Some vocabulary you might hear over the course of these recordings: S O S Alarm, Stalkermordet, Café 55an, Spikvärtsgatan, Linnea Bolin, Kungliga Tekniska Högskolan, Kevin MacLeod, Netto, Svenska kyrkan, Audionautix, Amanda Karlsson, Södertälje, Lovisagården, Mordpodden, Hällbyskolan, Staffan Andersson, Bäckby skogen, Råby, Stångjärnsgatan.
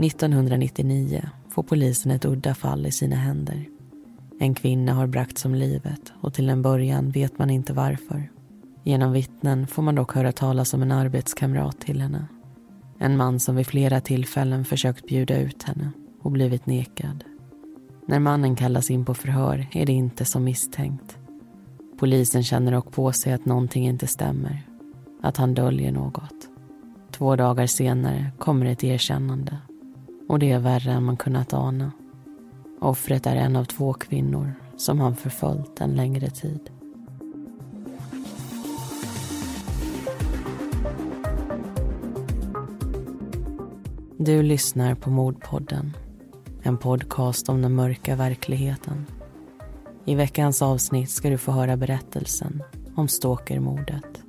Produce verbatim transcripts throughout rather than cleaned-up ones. nittonhundranittionio får polisen ett udda fall i sina händer. En kvinna har bragts om livet och till en början vet man inte varför. Genom vittnen får man dock höra talas om en arbetskamrat till henne. En man som vid flera tillfällen försökt bjuda ut henne och blivit nekad. När mannen kallas in på förhör är det inte som misstänkt. Polisen känner dock på sig att någonting inte stämmer. Att han döljer något. Två dagar senare kommer ett erkännande. Och det är värre än man kunnat ana. Offret är en av två kvinnor som han förföljt en längre tid. Du lyssnar på Mordpodden. En podcast om den mörka verkligheten. I veckans avsnitt ska du få höra berättelsen om stalkermordet.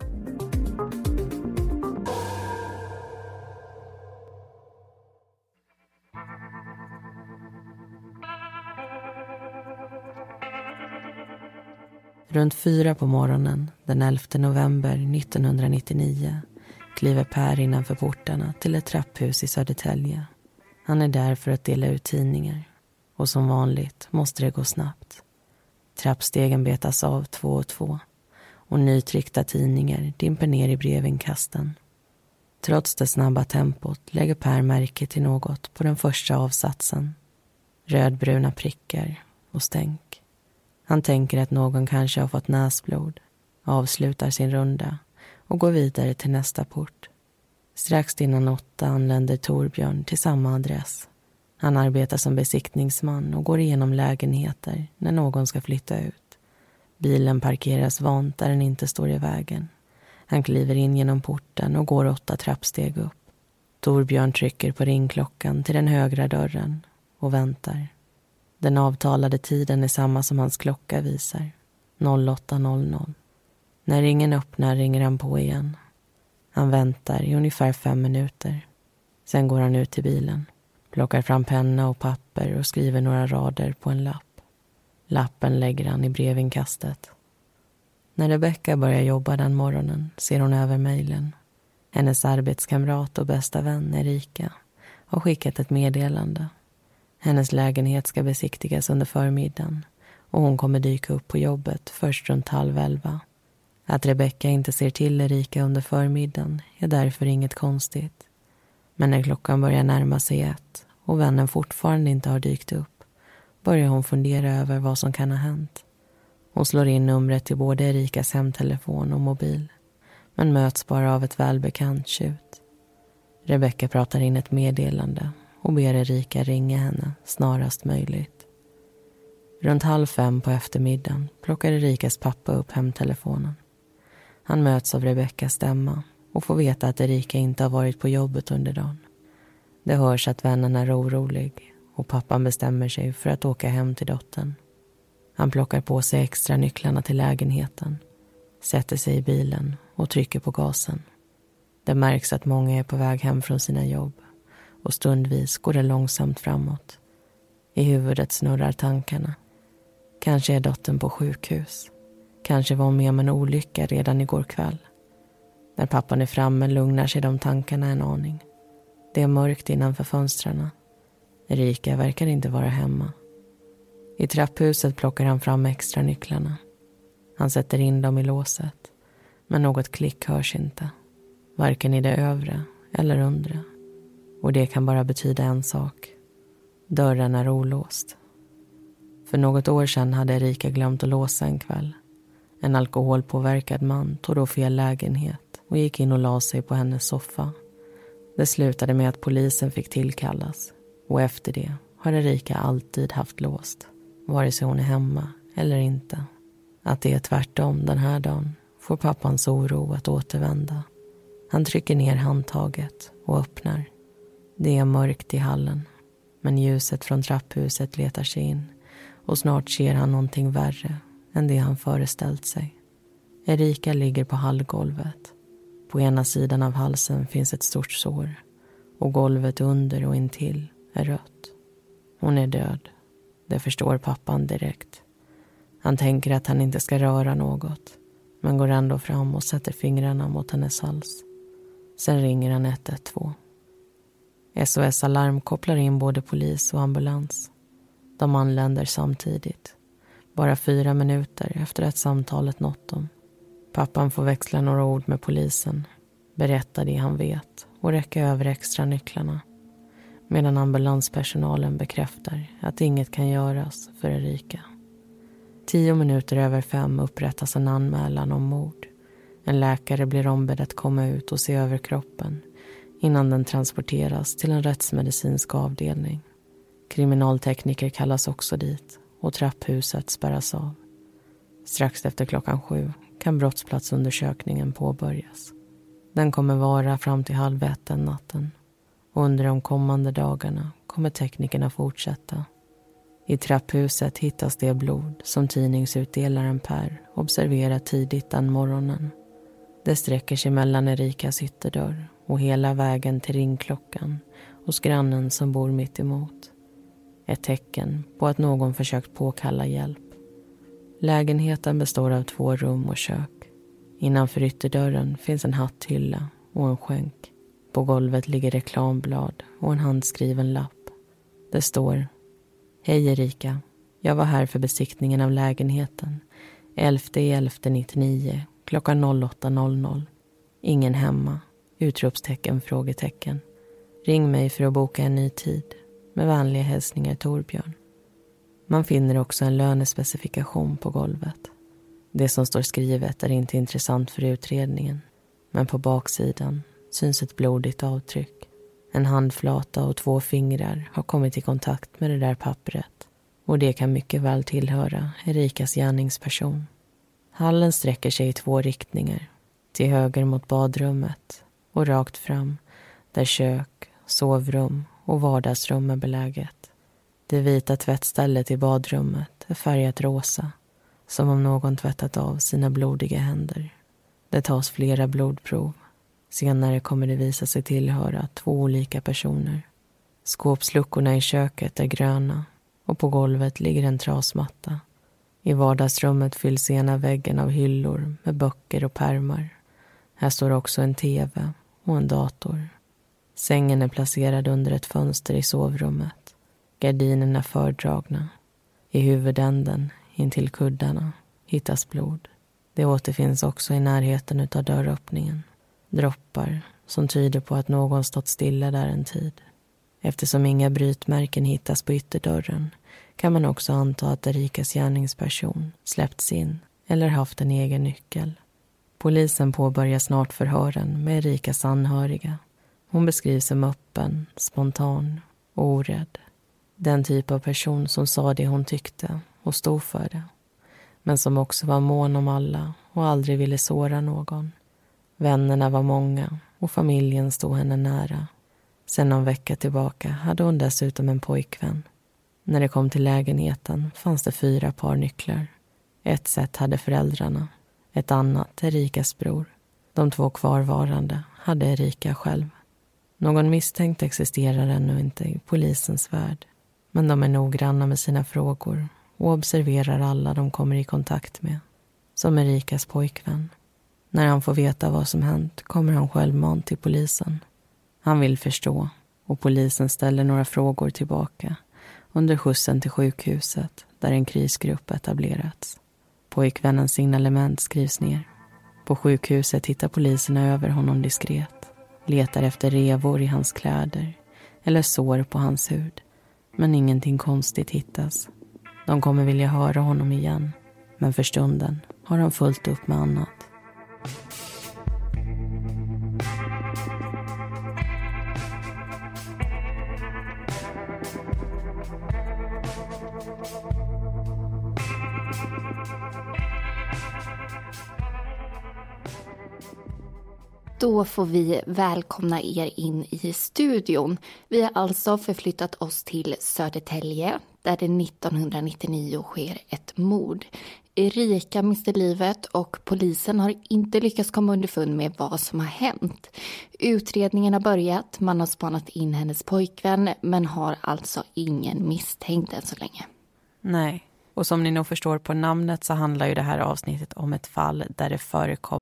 Runt fyra på morgonen den elfte november nittonhundranittionio kliver Per innanför portarna till ett trapphus i Södertälje. Han är där för att dela ut tidningar och som vanligt måste det gå snabbt. Trappstegen betas av två och två och nytryckta tidningar dimper ner i brevinkasten. Trots det snabba tempot lägger Per märke till något på den första avsatsen. Rödbruna prickar och stänk. Han tänker att någon kanske har fått näsblod, avslutar sin runda och går vidare till nästa port. Strax innan åtta anländer Torbjörn till samma adress. Han arbetar som besiktningsman och går igenom lägenheter när någon ska flytta ut. Bilen parkeras vant där den inte står i vägen. Han kliver in genom porten och går åtta trappsteg upp. Torbjörn trycker på ringklockan till den högra dörren och väntar. Den avtalade tiden är samma som hans klocka visar. åtta noll noll. När ringen öppnar ringer han på igen. Han väntar i ungefär fem minuter. Sen går han ut till bilen. Plockar fram penna och papper och skriver några rader på en lapp. Lappen lägger han i brevinkastet. När Rebecca börjar jobba den morgonen ser hon över mejlen. Hennes arbetskamrat och bästa vän Erika har skickat ett meddelande. Hennes lägenhet ska besiktigas under förmiddagen och hon kommer dyka upp på jobbet först runt halv elva. Att Rebecca inte ser till Erika under förmiddagen är därför inget konstigt. Men när klockan börjar närma sig ett och vännen fortfarande inte har dykt upp börjar hon fundera över vad som kan ha hänt. Hon slår in numret till både Erikas hemtelefon och mobil men möts bara av ett välbekant tjut. Rebecca pratar in ett meddelande och ber Erika ringa henne snarast möjligt. Runt halv fem på eftermiddagen plockar Erikas pappa upp hemtelefonen. Han möts av Rebeccas stämma och får veta att Erika inte har varit på jobbet under dagen. Det hörs att vännen är orolig och pappan bestämmer sig för att åka hem till dottern. Han plockar på sig extra nycklarna till lägenheten, sätter sig i bilen och trycker på gasen. Det märks att många är på väg hem från sina jobb och stundvis går det långsamt framåt. I huvudet snurrar tankarna. Kanske är dottern på sjukhus. Kanske var hon med om en olycka redan igår kväll. När pappan är framme lugnar sig de tankarna en aning. Det är mörkt innanför fönstren. Erika verkar inte vara hemma. I trapphuset plockar han fram extra nycklarna. Han sätter in dem i låset. Men något klick hörs inte. Varken i det övre eller undre. Och det kan bara betyda en sak. Dörren är olåst. För något år sedan hade Erika glömt att låsa en kväll. En alkoholpåverkad man tog då fel lägenhet och gick in och la sig på hennes soffa. Det slutade med att polisen fick tillkallas. Och efter det har Erika alltid haft låst. Vare sig hon är hemma eller inte. Att det är tvärtom den här dagen får pappans oro att återvända. Han trycker ner handtaget och öppnar. Det är mörkt i hallen. Men ljuset från trapphuset letar sig in. Och snart ser han någonting värre än det han föreställt sig. Erika ligger på hallgolvet. På ena sidan av halsen finns ett stort sår. Och golvet under och intill är rött. Hon är död. Det förstår pappan direkt. Han tänker att han inte ska röra något. Men går ändå fram och sätter fingrarna mot hennes hals. Sen ringer han ett ett två. S O S Alarm kopplar in både polis och ambulans. De anländer samtidigt. Bara fyra minuter efter att samtalet nått dem. Pappan får växla några ord med polisen. Berätta det han vet och räcka över extra nycklarna. Medan ambulanspersonalen bekräftar att inget kan göras för Erika. Tio minuter över fem upprättas en anmälan om mord. En läkare blir ombedd att komma ut och se över kroppen innan den transporteras till en rättsmedicinsk avdelning. Kriminaltekniker kallas också dit och trapphuset spärras av. Strax efter klockan sju kan brottsplatsundersökningen påbörjas. Den kommer vara fram till halv ett den natten. Och under de kommande dagarna kommer teknikerna fortsätta. I trapphuset hittas det blod som tidningsutdelaren Per observerar tidigt den morgonen. Det sträcker sig mellan Erikas ytterdörr och hela vägen till ringklockan hos grannen som bor mitt emot. Ett tecken på att någon försökt påkalla hjälp. Lägenheten består av två rum och kök. Innanför ytterdörren finns en hatthylla och en skänk. På golvet ligger reklamblad och en handskriven lapp. Det står: Hej Erika, jag var här för besiktningen av lägenheten elfte elfte nittionio klockan åtta noll noll. Ingen hemma, utropstecken, frågetecken. Ring mig för att boka en ny tid. Med vänliga hälsningar Torbjörn. Man finner också en lönespecifikation på golvet. Det som står skrivet är inte intressant för utredningen, men på baksidan syns ett blodigt avtryck. En handflata och två fingrar har kommit i kontakt med det där pappret, och det kan mycket väl tillhöra Erikas gärningsperson. Hallen sträcker sig i två riktningar, till höger mot badrummet och rakt fram där kök, sovrum och vardagsrum är beläget. Det vita tvättstället i badrummet är färgat rosa, som om någon tvättat av sina blodiga händer. Det tas flera blodprov. Senare kommer det visa sig tillhöra två olika personer. Skåpsluckorna i köket är gröna och på golvet ligger en trasmatta. I vardagsrummet fylls ena väggen av hyllor med böcker och pärmar. Här står också en tv och en dator. Sängen är placerad under ett fönster i sovrummet. Gardinerna fördragna. I huvudänden, intill kuddarna, hittas blod. Det återfinns också i närheten utav dörröppningen. Droppar som tyder på att någon stått stilla där en tid. Eftersom inga brytmärken hittas på ytterdörren kan man också anta att Erikas gärningsperson släppts in eller haft en egen nyckel. Polisen påbörjar snart förhören med Erikas anhöriga. Hon beskrivs som öppen, spontan och orädd. Den typ av person som sa det hon tyckte och stod för det. Men som också var mån om alla och aldrig ville såra någon. Vännerna var många och familjen stod henne nära. Sedan någon vecka tillbaka hade hon dessutom en pojkvän. När det kom till lägenheten fanns det fyra par nycklar. Ett set hade föräldrarna, ett annat Erikas bror. De två kvarvarande hade Erika själv. Någon misstänkt existerar ännu inte i polisens värld. Men de är noggranna med sina frågor och observerar alla de kommer i kontakt med. Som Erikas pojkvän. När han får veta vad som hänt kommer han självmant till polisen. Han vill förstå och polisen ställer några frågor tillbaka under skjutsen till sjukhuset där en krisgrupp etablerats. Pojkvännens signalement skrivs ner. På sjukhuset hittar poliserna över honom diskret, letar efter revor i hans kläder eller sår på hans hud. Men ingenting konstigt hittas. De kommer vilja höra honom igen, men för stunden har han fullt upp med annat. Då får vi välkomna er in i studion. Vi har alltså förflyttat oss till Södertälje där det nittonhundranittionio sker ett mord. Erika miste livet och polisen har inte lyckats komma underfund med vad som har hänt. Utredningen har börjat, man har spanat in hennes pojkvän men har alltså ingen misstänkt än så länge. Nej, och som ni nog förstår på namnet så handlar ju det här avsnittet om ett fall där det förekommer.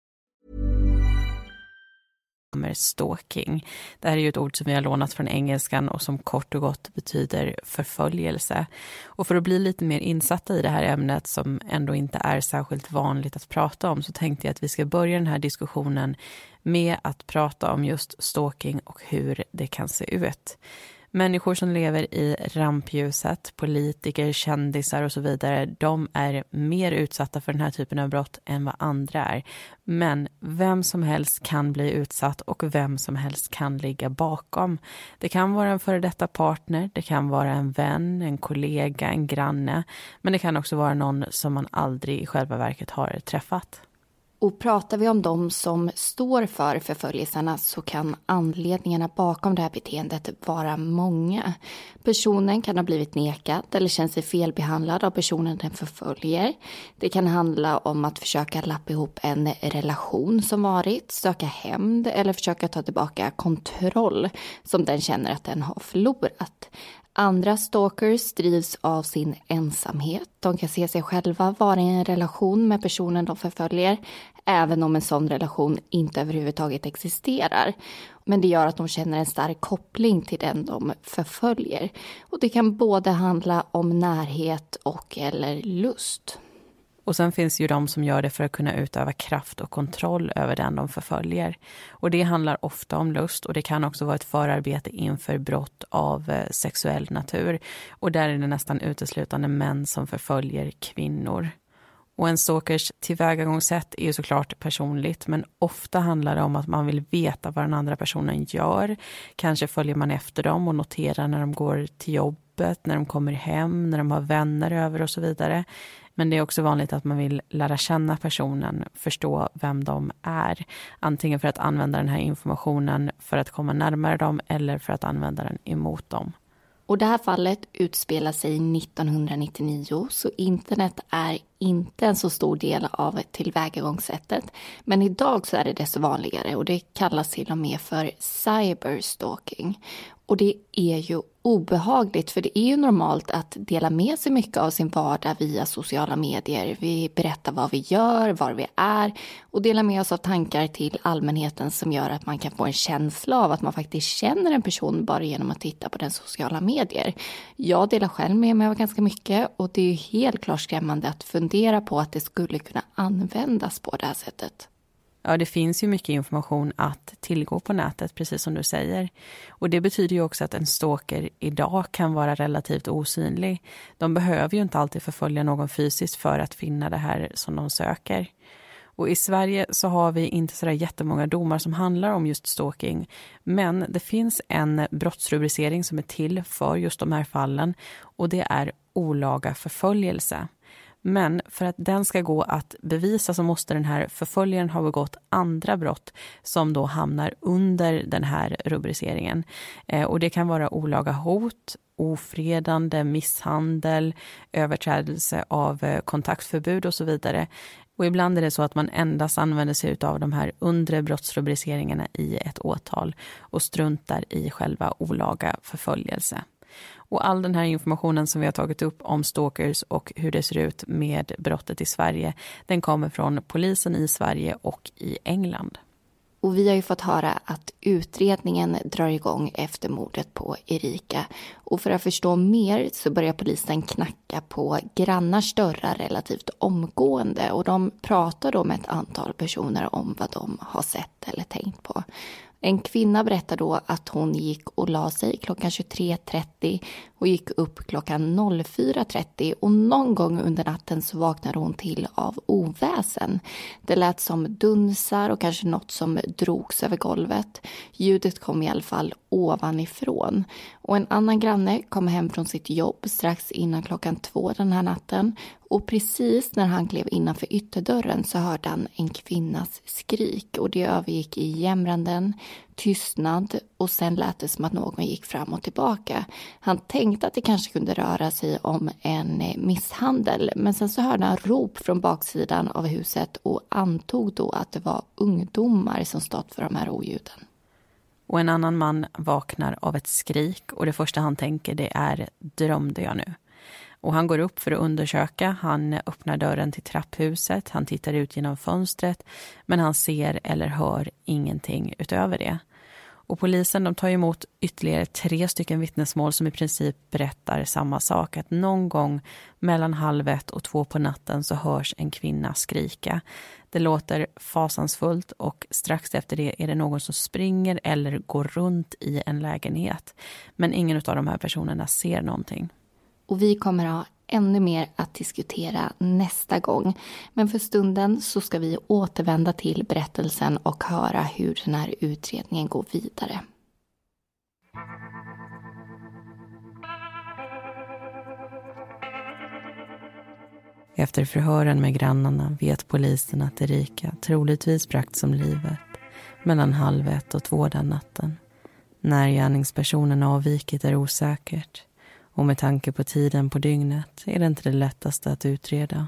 Stalking. Det här är ju ett ord som vi har lånat från engelskan och som kort och gott betyder förföljelse. Och för att bli lite mer insatta i det här ämnet som ändå inte är särskilt vanligt att prata om, så tänkte jag att vi ska börja den här diskussionen med att prata om just stalking och hur det kan se ut. Människor som lever i rampljuset, politiker, kändisar och så vidare, de är mer utsatta för den här typen av brott än vad andra är. Men vem som helst kan bli utsatt och vem som helst kan ligga bakom. Det kan vara en före detta partner, det kan vara en vän, en kollega, en granne. Men det kan också vara någon som man aldrig i själva verket har träffat. Och pratar vi om de som står för förföljelserna så kan anledningarna bakom det här beteendet vara många. Personen kan ha blivit nekad eller känt sig felbehandlad av personen den förföljer. Det kan handla om att försöka lappa ihop en relation som varit, söka hämnd eller försöka ta tillbaka kontroll som den känner att den har förlorat. Andra stalkers drivs av sin ensamhet. De kan se sig själva vara i en relation med personen de förföljer, även om en sån relation inte överhuvudtaget existerar. Men det gör att de känner en stark koppling till den de förföljer. Och det kan både handla om närhet och eller lust. Och sen finns ju de som gör det för att kunna utöva kraft och kontroll över den de förföljer. Och det handlar ofta om lust, och det kan också vara ett förarbete inför brott av sexuell natur. Och där är det nästan uteslutande män som förföljer kvinnor. Och en stalkers tillvägagångssätt är ju såklart personligt, men ofta handlar det om att man vill veta vad den andra personen gör. Kanske följer man efter dem och noterar när de går till jobbet, när de kommer hem, när de har vänner över och så vidare. Men det är också vanligt att man vill lära känna personen, förstå vem de är. Antingen för att använda den här informationen för att komma närmare dem eller för att använda den emot dem. Och det här fallet utspelar sig nittonhundranittionio, så internet är inte en så stor del av tillvägagångssättet. Men idag så är det desto vanligare, och det kallas till och med för cyberstalking. Och det är ju obehagligt, för det är ju normalt att dela med sig mycket av sin vardag via sociala medier. Vi berättar vad vi gör, var vi är och delar med oss av tankar till allmänheten som gör att man kan få en känsla av att man faktiskt känner en person bara genom att titta på den sociala medier. Jag delar själv med mig av ganska mycket, och det är ju helt klart skrämmande att fundera på att det skulle kunna användas på det här sättet. Ja, det finns ju mycket information att tillgå på nätet, precis som du säger. Och det betyder ju också att en stalker idag kan vara relativt osynlig. De behöver ju inte alltid förfölja någon fysiskt för att finna det här som de söker. Och i Sverige så har vi inte sådär jättemånga domar som handlar om just stalking. Men det finns en brottsrubricering som är till för just de här fallen, och det är olaga förföljelse. Men för att den ska gå att bevisa så måste den här förföljaren ha begått andra brott som då hamnar under den här rubriceringen. Eh, och det kan vara olaga hot, ofredande, misshandel, överträdelse av eh, kontaktförbud och så vidare. Och ibland är det så att man endast använder sig av de här undre brottsrubriceringarna i ett åtal och struntar i själva olaga förföljelse. Och all den här informationen som vi har tagit upp om stalkers och hur det ser ut med brottet i Sverige, den kommer från polisen i Sverige och i England. Och vi har ju fått höra att utredningen drar igång efter mordet på Erika. Och för att förstå mer så börjar polisen knacka på grannars dörrar relativt omgående. Och de pratar då med ett antal personer om vad de har sett eller tänkt på. En kvinna berättar då att hon gick och la sig klockan tjugotre trettio och gick upp klockan noll fyra trettio. Och någon gång under natten så vaknade hon till av oväsen. Det lät som dunsar och kanske något som drogs över golvet. Ljudet kom i alla fall ovanifrån. Och en annan granne kom hem från sitt jobb strax innan klockan två den här natten. Och precis när han klev innanför ytterdörren så hörde han en kvinnas skrik. Och det övergick i jämranden, tystnad och sen lät det som att någon gick fram och tillbaka. Han tänkte att det kanske kunde röra sig om en misshandel. Men sen så hörde han rop från baksidan av huset och antog då att det var ungdomar som stått för de här oljuden. Och en annan man vaknar av ett skrik och det första han tänker det är drömde jag nu? Och han går upp för att undersöka, han öppnar dörren till trapphuset, han tittar ut genom fönstret men han ser eller hör ingenting utöver det. Och polisen de tar emot ytterligare tre stycken vittnesmål som i princip berättar samma sak. Att någon gång mellan halv ett och två på natten så hörs en kvinna skrika. Det låter fasansfullt och strax efter det är det någon som springer eller går runt i en lägenhet. Men ingen av de här personerna ser någonting. Och vi kommer ha ännu mer att diskutera nästa gång. Men för stunden så ska vi återvända till berättelsen och höra hur den här utredningen går vidare. Efter förhören med grannarna vet polisen att Erika troligtvis bragts om livet mellan halv ett och två den natten. När gärningspersonen avvikit är osäkert. Och med tanke på tiden på dygnet är det inte det lättaste att utreda.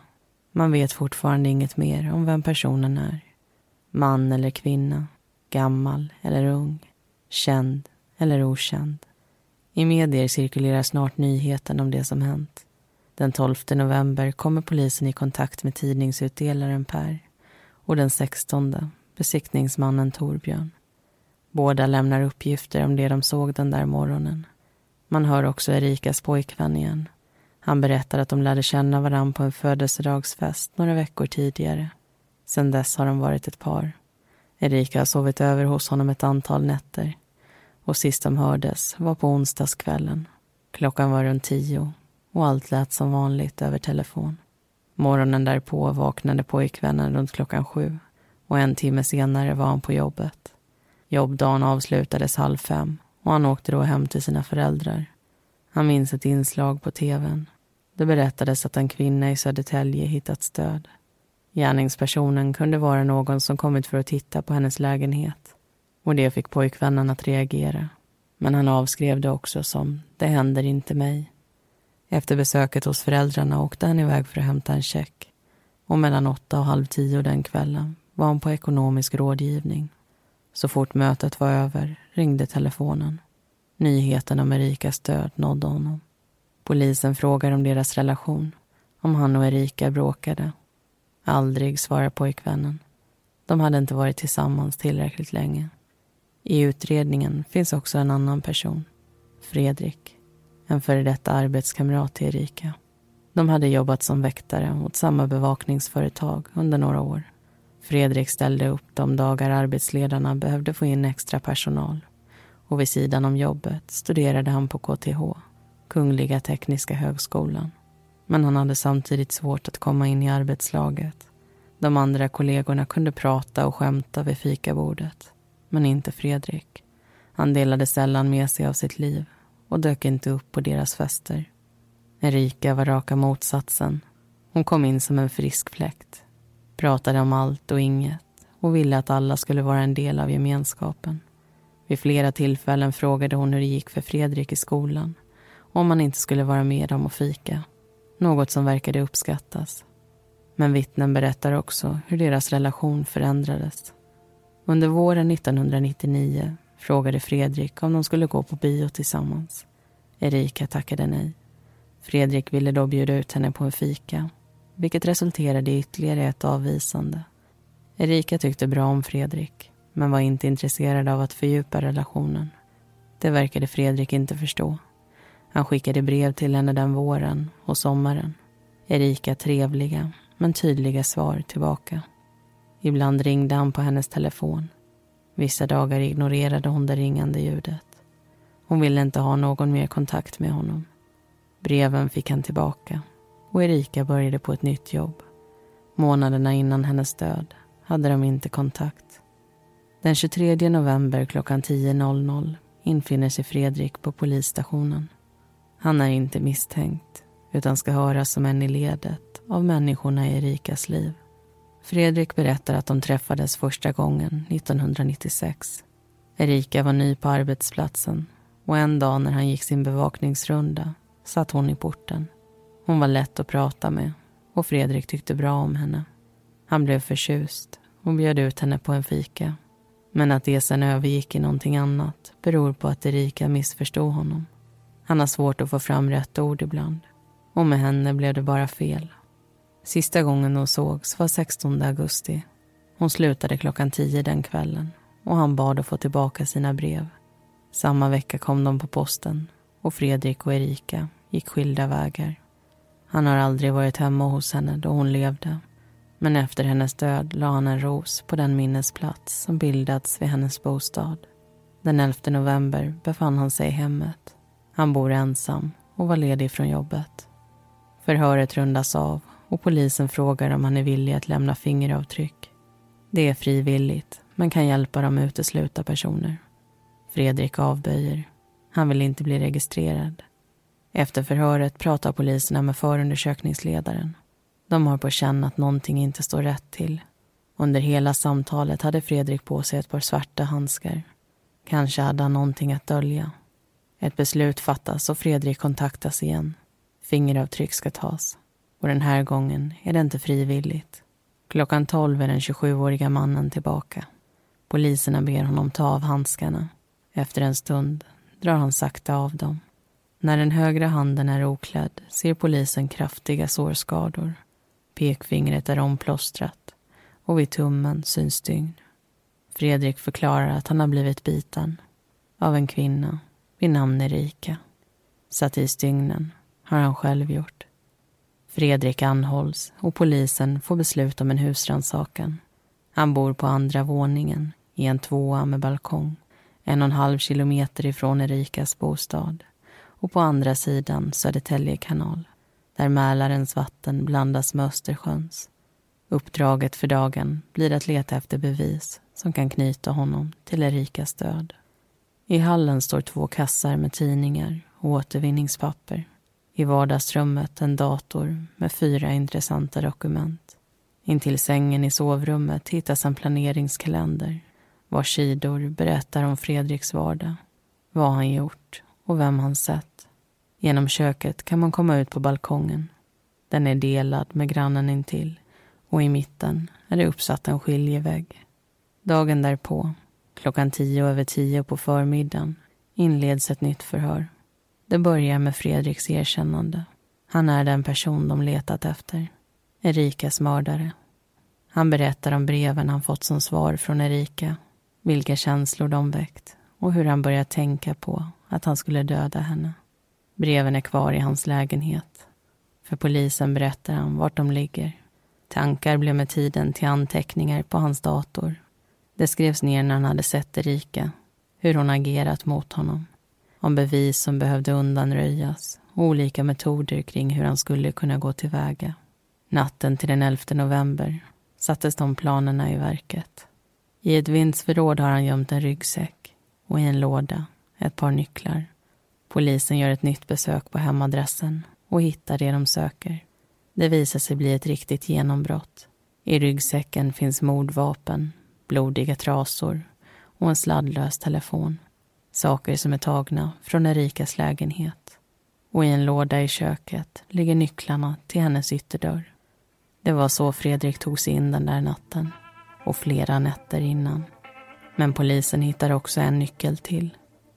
Man vet fortfarande inget mer om vem personen är. Man eller kvinna, gammal eller ung, känd eller okänd. I medier cirkulerar snart nyheten om det som hänt. Den tolfte november kommer polisen i kontakt med tidningsutdelaren Per och den sextonde besiktningsmannen Torbjörn. Båda lämnar uppgifter om det de såg den där morgonen. Man hör också Erikas pojkvän igen. Han berättar att de lärde känna varandra på en födelsedagsfest några veckor tidigare. Sedan dess har de varit ett par. Erika har sovit över hos honom ett antal nätter. Och sist de hördes var på onsdagskvällen. Klockan var runt tio och allt lät som vanligt över telefon. Morgonen därpå vaknade pojkvännen runt klockan sju. Och en timme senare var han på jobbet. Jobbdagen avslutades halv fem. Och han åkte då hem till sina föräldrar. Han minns ett inslag på tvn. Det berättades att en kvinna i Södertälje hittats död. Gärningspersonen kunde vara någon som kommit för att titta på hennes lägenhet. Och det fick pojkvännen att reagera. Men han avskrev det också som, det händer inte mig. Efter besöket hos föräldrarna åkte han iväg för att hämta en check. Och mellan åtta och halv tio den kvällen var han på ekonomisk rådgivning. Så fort mötet var över ringde telefonen. Nyheten om Erikas död nådde honom. Polisen frågar om deras relation, om han och Erika bråkade. Aldrig, svarar pojkvännen. De hade inte varit tillsammans tillräckligt länge. I utredningen finns också en annan person, Fredrik, en före detta arbetskamrat till Erika. De hade jobbat som väktare åt samma bevakningsföretag under några år. Fredrik ställde upp de dagar arbetsledarna behövde få in extra personal och vid sidan om jobbet studerade han på K T H, Kungliga Tekniska Högskolan. Men han hade samtidigt svårt att komma in i arbetslaget. De andra kollegorna kunde prata och skämta vid fikabordet, men inte Fredrik. Han delade sällan med sig av sitt liv och dök inte upp på deras fester. Erika var raka motsatsen. Hon kom in som en frisk fläkt. Pratade om allt och inget och ville att alla skulle vara en del av gemenskapen. Vid flera tillfällen frågade hon hur det gick för Fredrik i skolan och om han inte skulle vara med dem och fika. Något som verkade uppskattas. Men vittnen berättar också hur deras relation förändrades. Under våren nittonhundranittionio frågade Fredrik om de skulle gå på bio tillsammans. Erika tackade nej. Fredrik ville då bjuda ut henne på en fika, vilket resulterade i ytterligare ett avvisande. Erika tyckte bra om Fredrik men var inte intresserad av att fördjupa relationen. Det verkade Fredrik inte förstå. Han skickade brev till henne den våren och sommaren. Erika trevliga men tydliga svar tillbaka. Ibland ringde han på hennes telefon. Vissa dagar ignorerade hon det ringande ljudet. Hon ville inte ha någon mer kontakt med honom. Breven fick han tillbaka och Erika började på ett nytt jobb. Månaderna innan hennes död hade de inte kontakt. Den tjugotredje november klockan tio infinner sig Fredrik på polisstationen. Han är inte misstänkt utan ska höras som en i ledet av människorna i Erikas liv. Fredrik berättar att de träffades första gången nittonhundranittiosex. Erika var ny på arbetsplatsen och en dag när han gick sin bevakningsrunda satt hon i porten. Hon var lätt att prata med och Fredrik tyckte bra om henne. Han blev förtjust och bjöd ut henne på en fika. Men att det sen övergick i någonting annat beror på att Erika missförstod honom. Han har svårt att få fram rätt ord ibland. Och med henne blev det bara fel. Sista gången de sågs var sextonde augusti. Hon slutade klockan tio den kvällen och han bad att få tillbaka sina brev. Samma vecka kom de på posten och Fredrik och Erika gick skilda vägar. Han har aldrig varit hemma hos henne då hon levde. Men efter hennes död la han en ros på den minnesplats som bildats vid hennes bostad. Den elfte november befann han sig i hemmet. Han bor ensam och var ledig från jobbet. Förhöret rundas av och polisen frågar om han är villig att lämna fingeravtryck. Det är frivilligt men kan hjälpa dem att utesluta personer. Fredrik avböjer. Han vill inte bli registrerad. Efter förhöret pratar poliserna med förundersökningsledaren. De har på känn att någonting inte står rätt till. Under hela samtalet hade Fredrik på sig ett par svarta handskar. Kanske hade han någonting att dölja. Ett beslut fattas och Fredrik kontaktas igen. Fingeravtryck ska tas. Och den här gången är det inte frivilligt. Klockan tolv är den tjugosjuåriga mannen tillbaka. Poliserna ber honom ta av handskarna. Efter en stund drar han sakta av dem. När den högra handen är oklädd ser polisen kraftiga sårskador. Pekfingret är omplåstrat och vid tummen syns stygn. Fredrik förklarar att han har blivit biten av en kvinna vid namn Erika. Satt i stygnen har han själv gjort. Fredrik anhålls och polisen får beslut om en husrannsakan. Han bor på andra våningen i en tvåa med balkong, en och en halv kilometer ifrån Erikas bostad och på andra sidan Södertälje kanal, där Mälarens vatten blandas med Östersjöns. Uppdraget för dagen blir att leta efter bevis som kan knyta honom till Erikas död. I hallen står två kassar med tidningar och återvinningspapper. I vardagsrummet en dator med fyra intressanta dokument. Intill sängen i sovrummet hittas en planeringskalender vars sidor berättar om Fredriks vardag, vad han gjort och vem han sett. Genom köket kan man komma ut på balkongen. Den är delad med grannen intill och i mitten är det uppsatt en skiljevägg. Dagen därpå, klockan tio över tio på förmiddagen, inleds ett nytt förhör. Det börjar med Fredriks erkännande. Han är den person de letat efter. Erikas mördare. Han berättar om breven han fått som svar från Erika, vilka känslor de väckt och hur han började tänka på att han skulle döda henne. Breven är kvar i hans lägenhet. För polisen berättar han vart de ligger. Tankar blev med tiden till anteckningar på hans dator. Det skrevs ner när han hade sett Erika, hur hon agerat mot honom, om bevis som behövde undanröjas och olika metoder kring hur han skulle kunna gå tillväga. Natten till den elfte november sattes de planerna i verket. I ett vindsförråd har han gömt en ryggsäck och i en låda ett par nycklar. Polisen gör ett nytt besök på hemadressen och hittar det de söker. Det visar sig bli ett riktigt genombrott. I ryggsäcken finns mordvapen, blodiga trasor och en sladdlös telefon. Saker som är tagna från Erikas lägenhet. Och i en låda i köket ligger nycklarna till hennes ytterdörr. Det var så Fredrik tog sig in den där natten och flera nätter innan. Men polisen hittar också en nyckel till.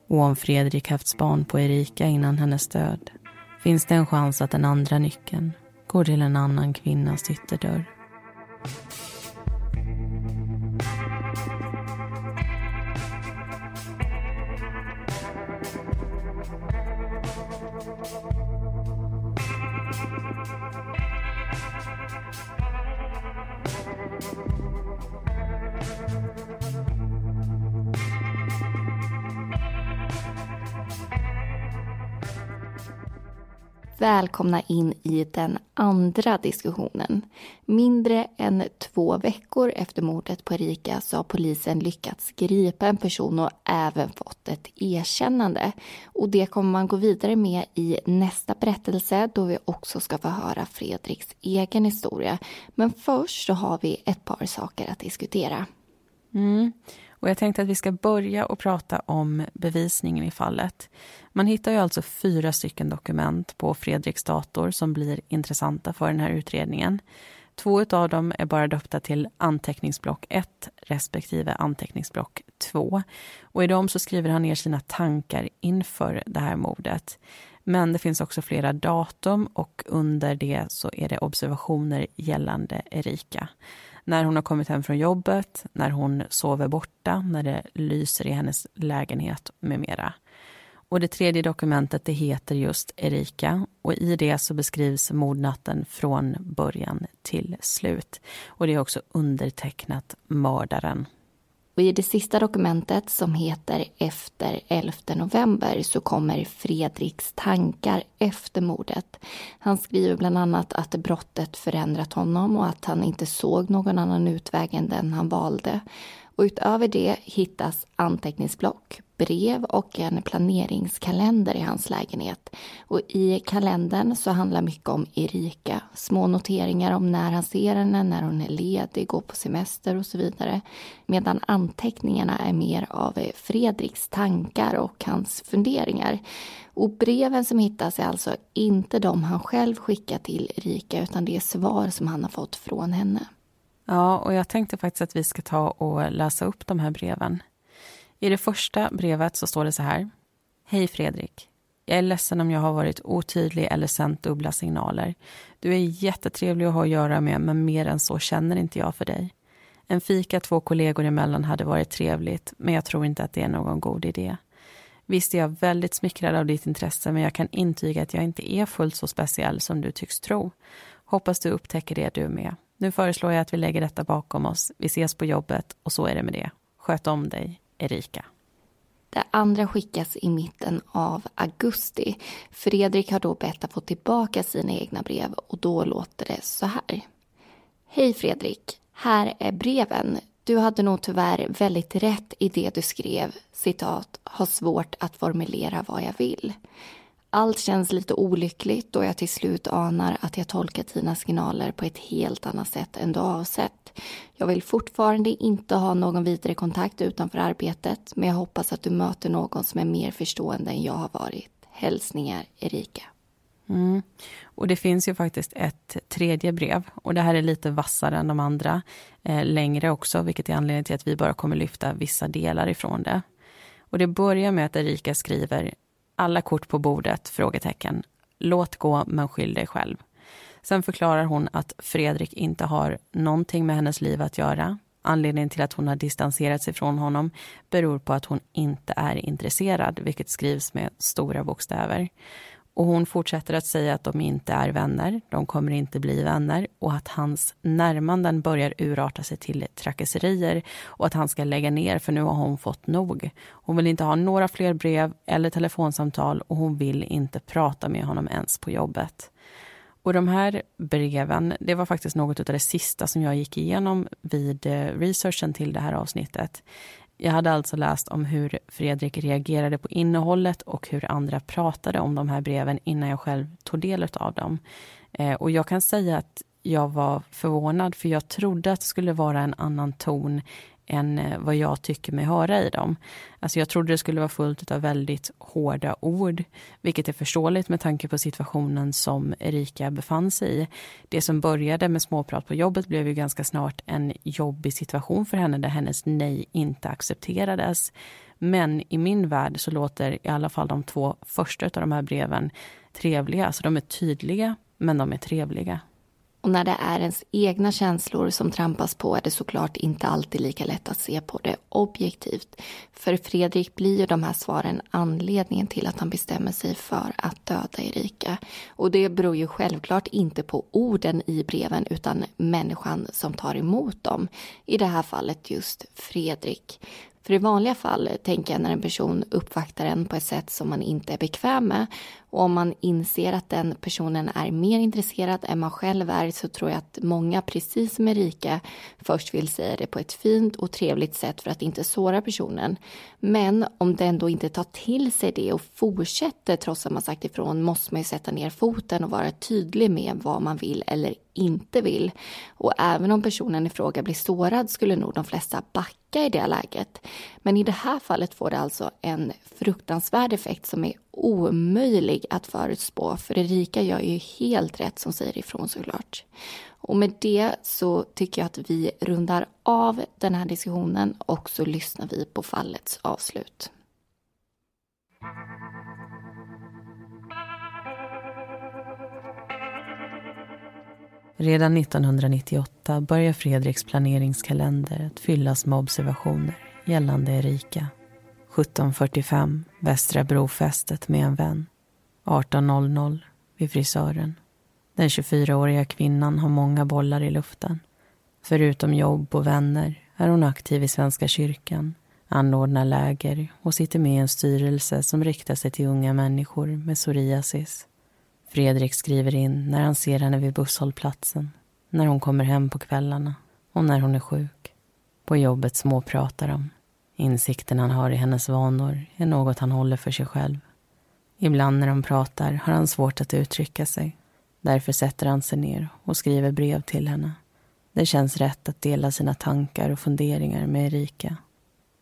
Och om Fredrik haft span på Erika innan hennes död finns det en chans att den andra nyckeln går till en annan kvinnas ytterdörr. Välkomna in i den andra diskussionen. Mindre än två veckor efter mordet på Erika så har polisen lyckats gripa en person och även fått ett erkännande. Och det kommer man gå vidare med i nästa berättelse då vi också ska få höra Fredriks egen historia. Men först så har vi ett par saker att diskutera. Mm. Och jag tänkte att vi ska börja och prata om bevisningen i fallet. Man hittar ju alltså fyra stycken dokument på Fredriks dator som blir intressanta för den här utredningen. Två av dem är bara döpta till anteckningsblock ett respektive anteckningsblock två. Och i dem så skriver han ner sina tankar inför det här mordet. Men det finns också flera datum och under det så är det observationer gällande Erika. När hon har kommit hem från jobbet, när hon sover borta, när det lyser i hennes lägenhet med mera. Och det tredje dokumentet det heter just Erika och i det så beskrivs mordnatten från början till slut. Och det är också undertecknat mördaren. Och i det sista dokumentet som heter Efter elfte november så kommer Fredriks tankar efter mordet. Han skriver bland annat att brottet förändrat honom och att han inte såg någon annan utväg än den han valde. Och utöver det hittas anteckningsblock, brev och en planeringskalender i hans lägenhet. Och i kalendern så handlar mycket om Erika. Små noteringar om när han ser henne, när hon är ledig, går på semester och så vidare. Medan anteckningarna är mer av Fredriks tankar och hans funderingar. Och breven som hittas är alltså inte de han själv skickar till Erika utan det är svar som han har fått från henne. Ja, och jag tänkte faktiskt att vi ska ta och läsa upp de här breven. I det första brevet så står det så här. Hej Fredrik. Jag är ledsen om jag har varit otydlig eller sänt dubbla signaler. Du är jättetrevlig att ha att göra med men mer än så känner inte jag för dig. En fika två kollegor emellan hade varit trevligt men jag tror inte att det är någon god idé. Visst är jag väldigt smickrad av ditt intresse men jag kan intyga att jag inte är fullt så speciell som du tycks tro. Hoppas du upptäcker det du med. Nu föreslår jag att vi lägger detta bakom oss. Vi ses på jobbet och så är det med det. Sköt om dig, Erika. Det andra skickas i mitten av augusti. Fredrik har då bett att få tillbaka sina egna brev och då låter det så här. Hej Fredrik, här är breven. Du hade nog tyvärr väldigt rätt i det du skrev. Citat, har svårt att formulera vad jag vill. Allt känns lite olyckligt och jag till slut anar att jag tolkat dina signaler på ett helt annat sätt än du avsett. Jag vill fortfarande inte ha någon vidare kontakt utanför arbetet men jag hoppas att du möter någon som är mer förstående än jag har varit. Hälsningar Erika. Mm. Och det finns ju faktiskt ett tredje brev och det här är lite vassare än de andra, eh, längre också vilket är anledningen till att vi bara kommer lyfta vissa delar ifrån det. Och det börjar med att Erika skriver alla kort på bordet, frågetecken. Låt gå men skyll dig själv. Sen förklarar hon att Fredrik inte har någonting med hennes liv att göra. Anledningen till att hon har distanserat sig från honom beror på att hon inte är intresserad, vilket skrivs med stora bokstäver. Och hon fortsätter att säga att de inte är vänner, de kommer inte bli vänner och att hans närmanden börjar urarta sig till trakasserier och att han ska lägga ner för nu har hon fått nog. Hon vill inte ha några fler brev eller telefonsamtal och hon vill inte prata med honom ens på jobbet. Och de här breven, det var faktiskt något av det sista som jag gick igenom vid researchen till det här avsnittet. Jag hade alltså läst om hur Fredrik reagerade på innehållet och hur andra pratade om de här breven innan jag själv tog del av dem. Eh, och jag kan säga att jag var förvånad för jag trodde att det skulle vara en annan ton än vad jag tycker mig höra i dem. Alltså jag trodde det skulle vara fullt av väldigt hårda ord, vilket är förståeligt med tanke på situationen som Erika befann sig i. Det som började med småprat på jobbet blev ju ganska snart en jobbig situation för henne där hennes nej inte accepterades. Men i min värld så låter i alla fall de två första av de här breven trevliga. Så de är tydliga men de är trevliga. Och när det är ens egna känslor som trampas på är det såklart inte alltid lika lätt att se på det objektivt. För Fredrik blir ju de här svaren anledningen till att han bestämmer sig för att döda Erika. Och det beror ju självklart inte på orden i breven utan människan som tar emot dem. I det här fallet just Fredrik. För i vanliga fall tänker jag när en person uppvaktar en på ett sätt som man inte är bekväm med. Och om man inser att den personen är mer intresserad än man själv är så tror jag att många, precis som Erika, först vill säga det på ett fint och trevligt sätt för att inte såra personen. Men om den då inte tar till sig det och fortsätter trots att man sagt ifrån måste man ju sätta ner foten och vara tydlig med vad man vill eller inte vill. Och även om personen i fråga blir sårad skulle nog de flesta backa i det läget. Men i det här fallet får det alltså en fruktansvärd effekt som är omöjlig att förutspå, för Erika gör ju helt rätt som säger ifrån såklart. Och med det så tycker jag att vi rundar av den här diskussionen och så lyssnar vi på fallets avslut. Redan nittonhundranittioåtta börjar Fredriks planeringskalender att fyllas med observationer gällande Erika. sjutton fyrtiofem, Västra Brofästet med en vän. arton noll noll, vid frisören. Den tjugofyraåriga kvinnan har många bollar i luften. Förutom jobb och vänner är hon aktiv i Svenska kyrkan, anordnar läger och sitter med i en styrelse som riktar sig till unga människor med psoriasis. Fredrik skriver in när han ser henne vid busshållplatsen, när hon kommer hem på kvällarna och när hon är sjuk. På jobbet småpratar de. Insikten han har i hennes vanor är något han håller för sig själv. Ibland när de pratar har han svårt att uttrycka sig. Därför sätter han sig ner och skriver brev till henne. Det känns rätt att dela sina tankar och funderingar med Erika.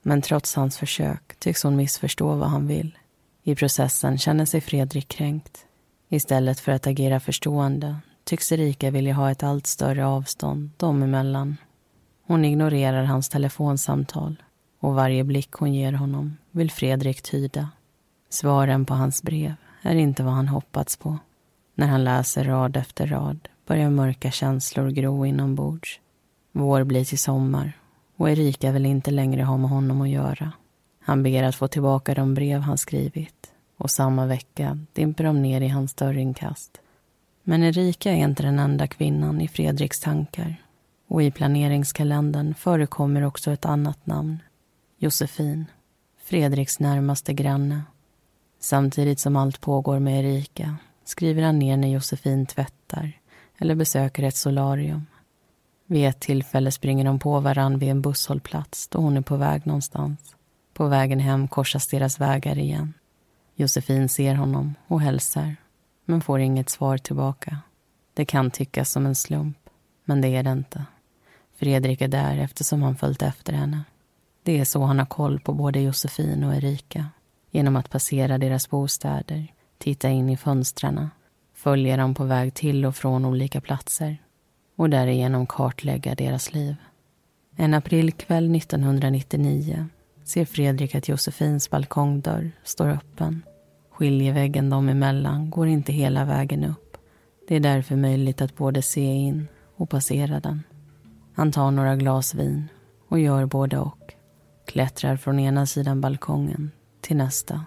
Men trots hans försök tycks hon missförstå vad han vill. I processen känner sig Fredrik kränkt. Istället för att agera förstående tycks Erika vilja ha ett allt större avstånd dem emellan. Hon ignorerar hans telefonsamtal. Och varje blick hon ger honom vill Fredrik tyda. Svaren på hans brev är inte vad han hoppats på. När han läser rad efter rad börjar mörka känslor gro inombords. Vår blir till sommar och Erika vill inte längre ha med honom att göra. Han ber att få tillbaka de brev han skrivit. Och samma vecka dimper de ner i hans dörrinkast. Men Erika är inte den enda kvinnan i Fredriks tankar. Och i planeringskalendern förekommer också ett annat namn. Josefin, Fredriks närmaste granne. Samtidigt som allt pågår med Erika skriver han ner när Josefin tvättar eller besöker ett solarium. Vid ett tillfälle springer de på varann vid en busshållplats då hon är på väg någonstans. På vägen hem korsas deras vägar igen. Josefin ser honom och hälsar men får inget svar tillbaka. Det kan tyckas som en slump, men det är det inte. Fredrik är där eftersom han följt efter henne. Det är så han har koll på både Josefin och Erika. Genom att passera deras bostäder, titta in i fönstren, följa dem på väg till och från olika platser och därigenom kartlägga deras liv. En aprilkväll nittonhundranittionio ser Fredrik att Josefins balkongdörr står öppen. Skiljeväggen dem emellan går inte hela vägen upp. Det är därför möjligt att både se in och passera den. Han tar några glas vin och gör både och. Klättrar från ena sidan balkongen till nästa.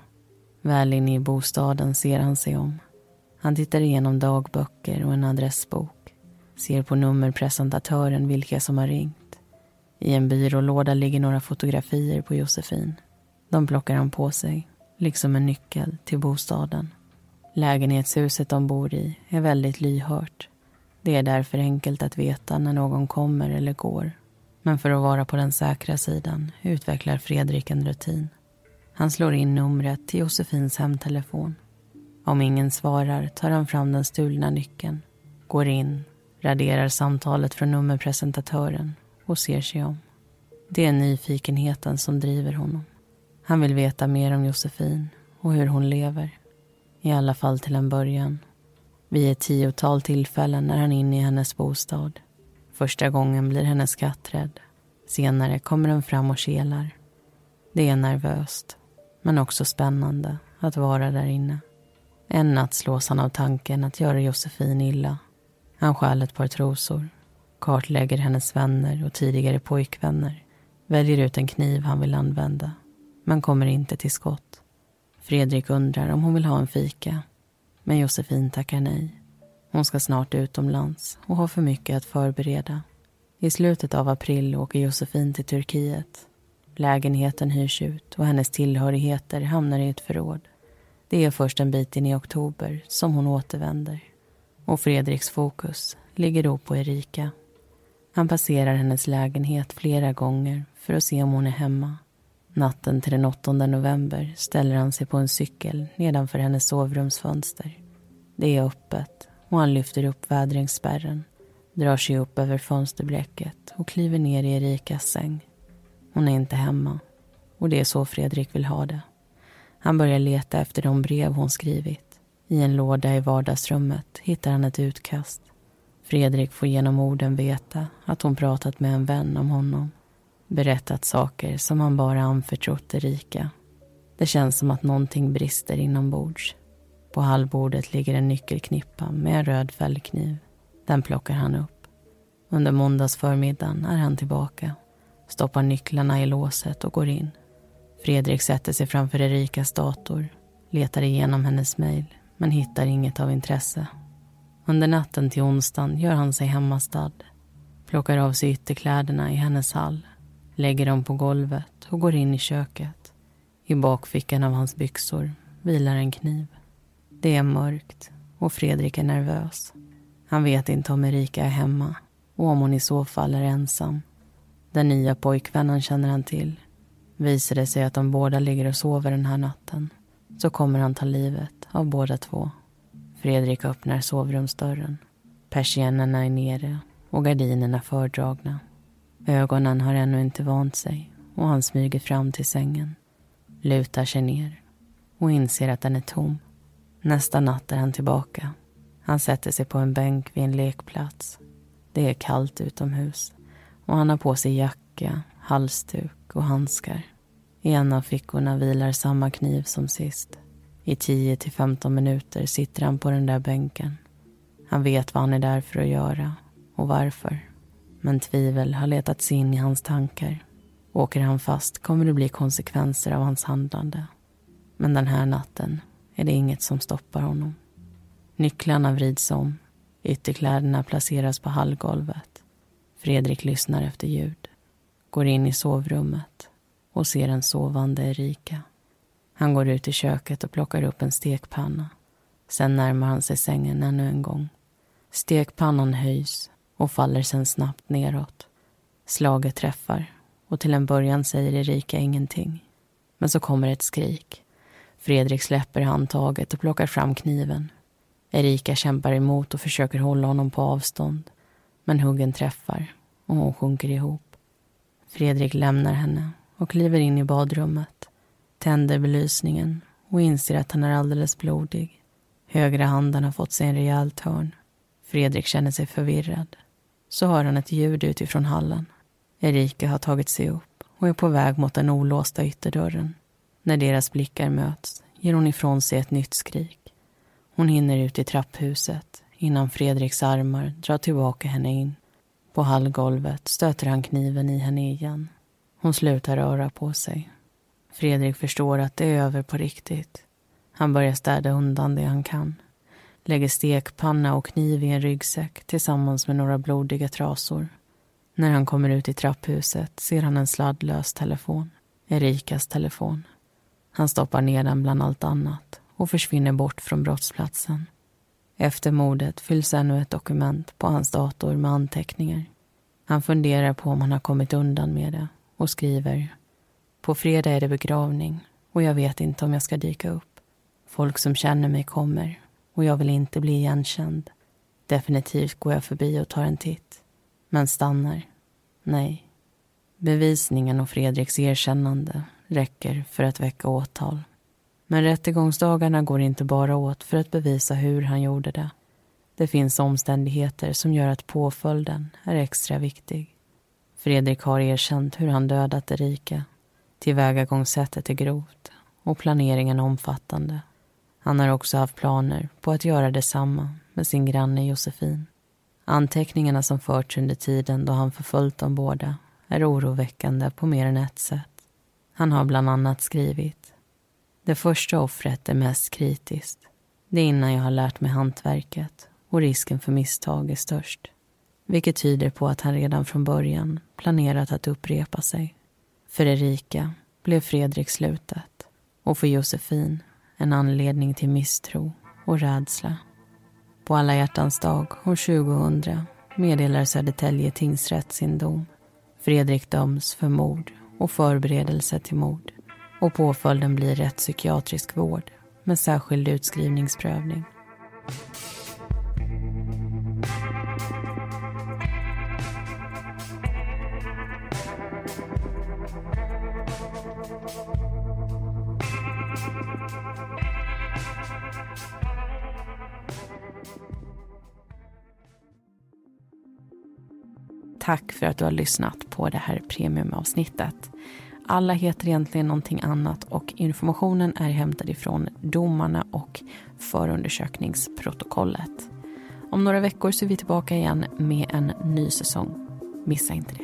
Väl inne i bostaden ser han sig om. Han tittar igenom dagböcker och en adressbok. Ser på nummerpresentatören vilka som har ringt. I en byrålåda ligger några fotografier på Josefin. De plockar han på sig, liksom en nyckel till bostaden. Lägenhetshuset de bor i är väldigt lyhört. Det är därför enkelt att veta när någon kommer eller går. Men för att vara på den säkra sidan utvecklar Fredrik en rutin. Han slår in numret till Josefins hemtelefon. Om ingen svarar tar han fram den stulna nyckeln, går in, raderar samtalet från nummerpresentatören och ser sig om. Det är nyfikenheten som driver honom. Han vill veta mer om Josefin och hur hon lever. I alla fall till en början. Vid ett tiotal tillfällen är han inne i hennes bostad. Första gången blir hennes katt rädd. Senare kommer den fram och kelar. Det är nervöst, men också spännande att vara där inne. En natt slås han av tanken att göra Josefin illa. Han stjäl ett par trosor, kartlägger hennes vänner och tidigare pojkvänner, väljer ut en kniv han vill använda, men kommer inte till skott. Fredrik undrar om hon vill ha en fika, men Josefin tackar nej. Hon ska snart utomlands och har för mycket att förbereda. I slutet av april åker Josefin till Turkiet. Lägenheten hyrs ut och hennes tillhörigheter hamnar i ett förråd. Det är först en bit in i oktober som hon återvänder. Och Fredriks fokus ligger då på Erika. Han passerar hennes lägenhet flera gånger för att se om hon är hemma. Natten till den åttonde november ställer han sig på en cykel nedanför hennes sovrumsfönster. Det är öppet och han lyfter upp vädringsspärren, drar sig upp över fönsterblecket och kliver ner i Erikas säng. Hon är inte hemma och det är så Fredrik vill ha det. Han börjar leta efter de brev hon skrivit. I en låda i vardagsrummet hittar han ett utkast. Fredrik får genom orden veta att hon pratat med en vän om honom. Berättat saker som han bara anförtrott Erika. Det känns som att någonting brister inombords. På halvbordet ligger en nyckelknippa med en röd fällkniv. Den plockar han upp. Under måndagsförmiddagen är han tillbaka. Stoppar nycklarna i låset och går in. Fredrik sätter sig framför Erikas dator. Letar igenom hennes mejl men hittar inget av intresse. Under natten till onsdagen gör han sig hemmastad. Plockar av sig ytterkläderna i hennes hall. Lägger dem på golvet och går in i köket. I bakfickan av hans byxor vilar en kniv. Det är mörkt och Fredrik är nervös. Han vet inte om Erika är hemma och om hon i så fall är ensam. Den nya pojkvännen känner han till. Visar det sig att de båda ligger och sover den här natten, så kommer han ta livet av båda två. Fredrik öppnar sovrumsdörren. Persiennerna är nere och gardinerna fördragna. Ögonen har ännu inte vant sig och han smyger fram till sängen. Lutar sig ner och inser att den är tom. Nästa natt är han tillbaka. Han sätter sig på en bänk vid en lekplats. Det är kallt utomhus och han har på sig jacka, halsduk och handskar. I en av fickorna vilar samma kniv som sist. I tio till femton minuter sitter han på den där bänken. Han vet vad han är där för att göra och varför. Men tvivel har letat sig in i hans tankar. Åker han fast kommer det bli konsekvenser av hans handlande. Men den här natten är det inget som stoppar honom. Nycklarna vrids om. Ytterkläderna placeras på hallgolvet. Fredrik lyssnar efter ljud. Går in i sovrummet och ser en sovande Erika. Han går ut i köket och plockar upp en stekpanna. Sen närmar han sig sängen ännu en gång. Stekpannan höjs och faller sen snabbt neråt. Slaget träffar och till en början säger Erika ingenting. Men så kommer ett skrik. Fredrik släpper handtaget och plockar fram kniven. Erika kämpar emot och försöker hålla honom på avstånd. Men huggen träffar och hon sjunker ihop. Fredrik lämnar henne och kliver in i badrummet. Tänder belysningen och inser att han är alldeles blodig. Högra handen har fått sig en rejäl törn. Fredrik känner sig förvirrad. Så hör han ett ljud utifrån hallen. Erika har tagit sig upp och är på väg mot den olåsta ytterdörren. När deras blickar möts ger hon ifrån sig ett nytt skrik. Hon hinner ut i trapphuset innan Fredriks armar drar tillbaka henne in. På hallgolvet stöter han kniven i henne igen. Hon slutar röra på sig. Fredrik förstår att det är över på riktigt. Han börjar städa undan det han kan. Lägger stekpanna och kniv i en ryggsäck tillsammans med några blodiga trasor. När han kommer ut i trapphuset ser han en sladdlös telefon. Erikas telefon. Han stoppar ner den bland allt annat och försvinner bort från brottsplatsen. Efter mordet fylls ännu ett dokument på hans dator med anteckningar. Han funderar på om han har kommit undan med det och skriver: på fredag är det begravning och jag vet inte om jag ska dyka upp. Folk som känner mig kommer och jag vill inte bli igenkänd. Definitivt går jag förbi och tar en titt. Men stannar. Nej. Bevisningen och Fredriks erkännande räcker för att väcka åtal. Men rättegångsdagarna går inte bara åt för att bevisa hur han gjorde det. Det finns omständigheter som gör att påföljden är extra viktig. Fredrik har erkänt hur han dödat Erika. Tillvägagångssättet är grovt och planeringen omfattande. Han har också haft planer på att göra detsamma med sin granne Josefin. Anteckningarna som förts under tiden då han förföljt dem båda är oroväckande på mer än ett sätt. Han har bland annat skrivit: det första offret är mest kritiskt. Det är innan jag har lärt mig hantverket och risken för misstag är störst. Vilket tyder på att han redan från början planerat att upprepa sig. För Erika blev Fredrik slutet och för Josefin en anledning till misstro och rädsla. På alla hjärtans dag år tjugohundra meddelar Södertälje tingsrätt sin dom. Fredrik döms för mord och förberedelse till mord och påföljden blir rättspsykiatrisk vård med särskild utskrivningsprövning. Tack för att du har lyssnat på det här premiumavsnittet. Alla heter egentligen någonting annat och informationen är hämtad ifrån domarna och förundersökningsprotokollet. Om några veckor så är vi tillbaka igen med en ny säsong. Missa inte det.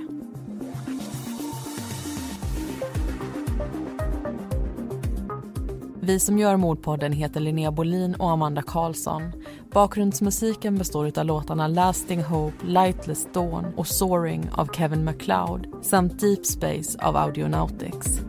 Vi som gör Mordpodden heter Linnea Bolin och Amanda Karlsson. Bakgrundsmusiken består av låtarna Lasting Hope, Lightless Dawn och Soaring av Kevin MacLeod samt Deep Space av Audionautix.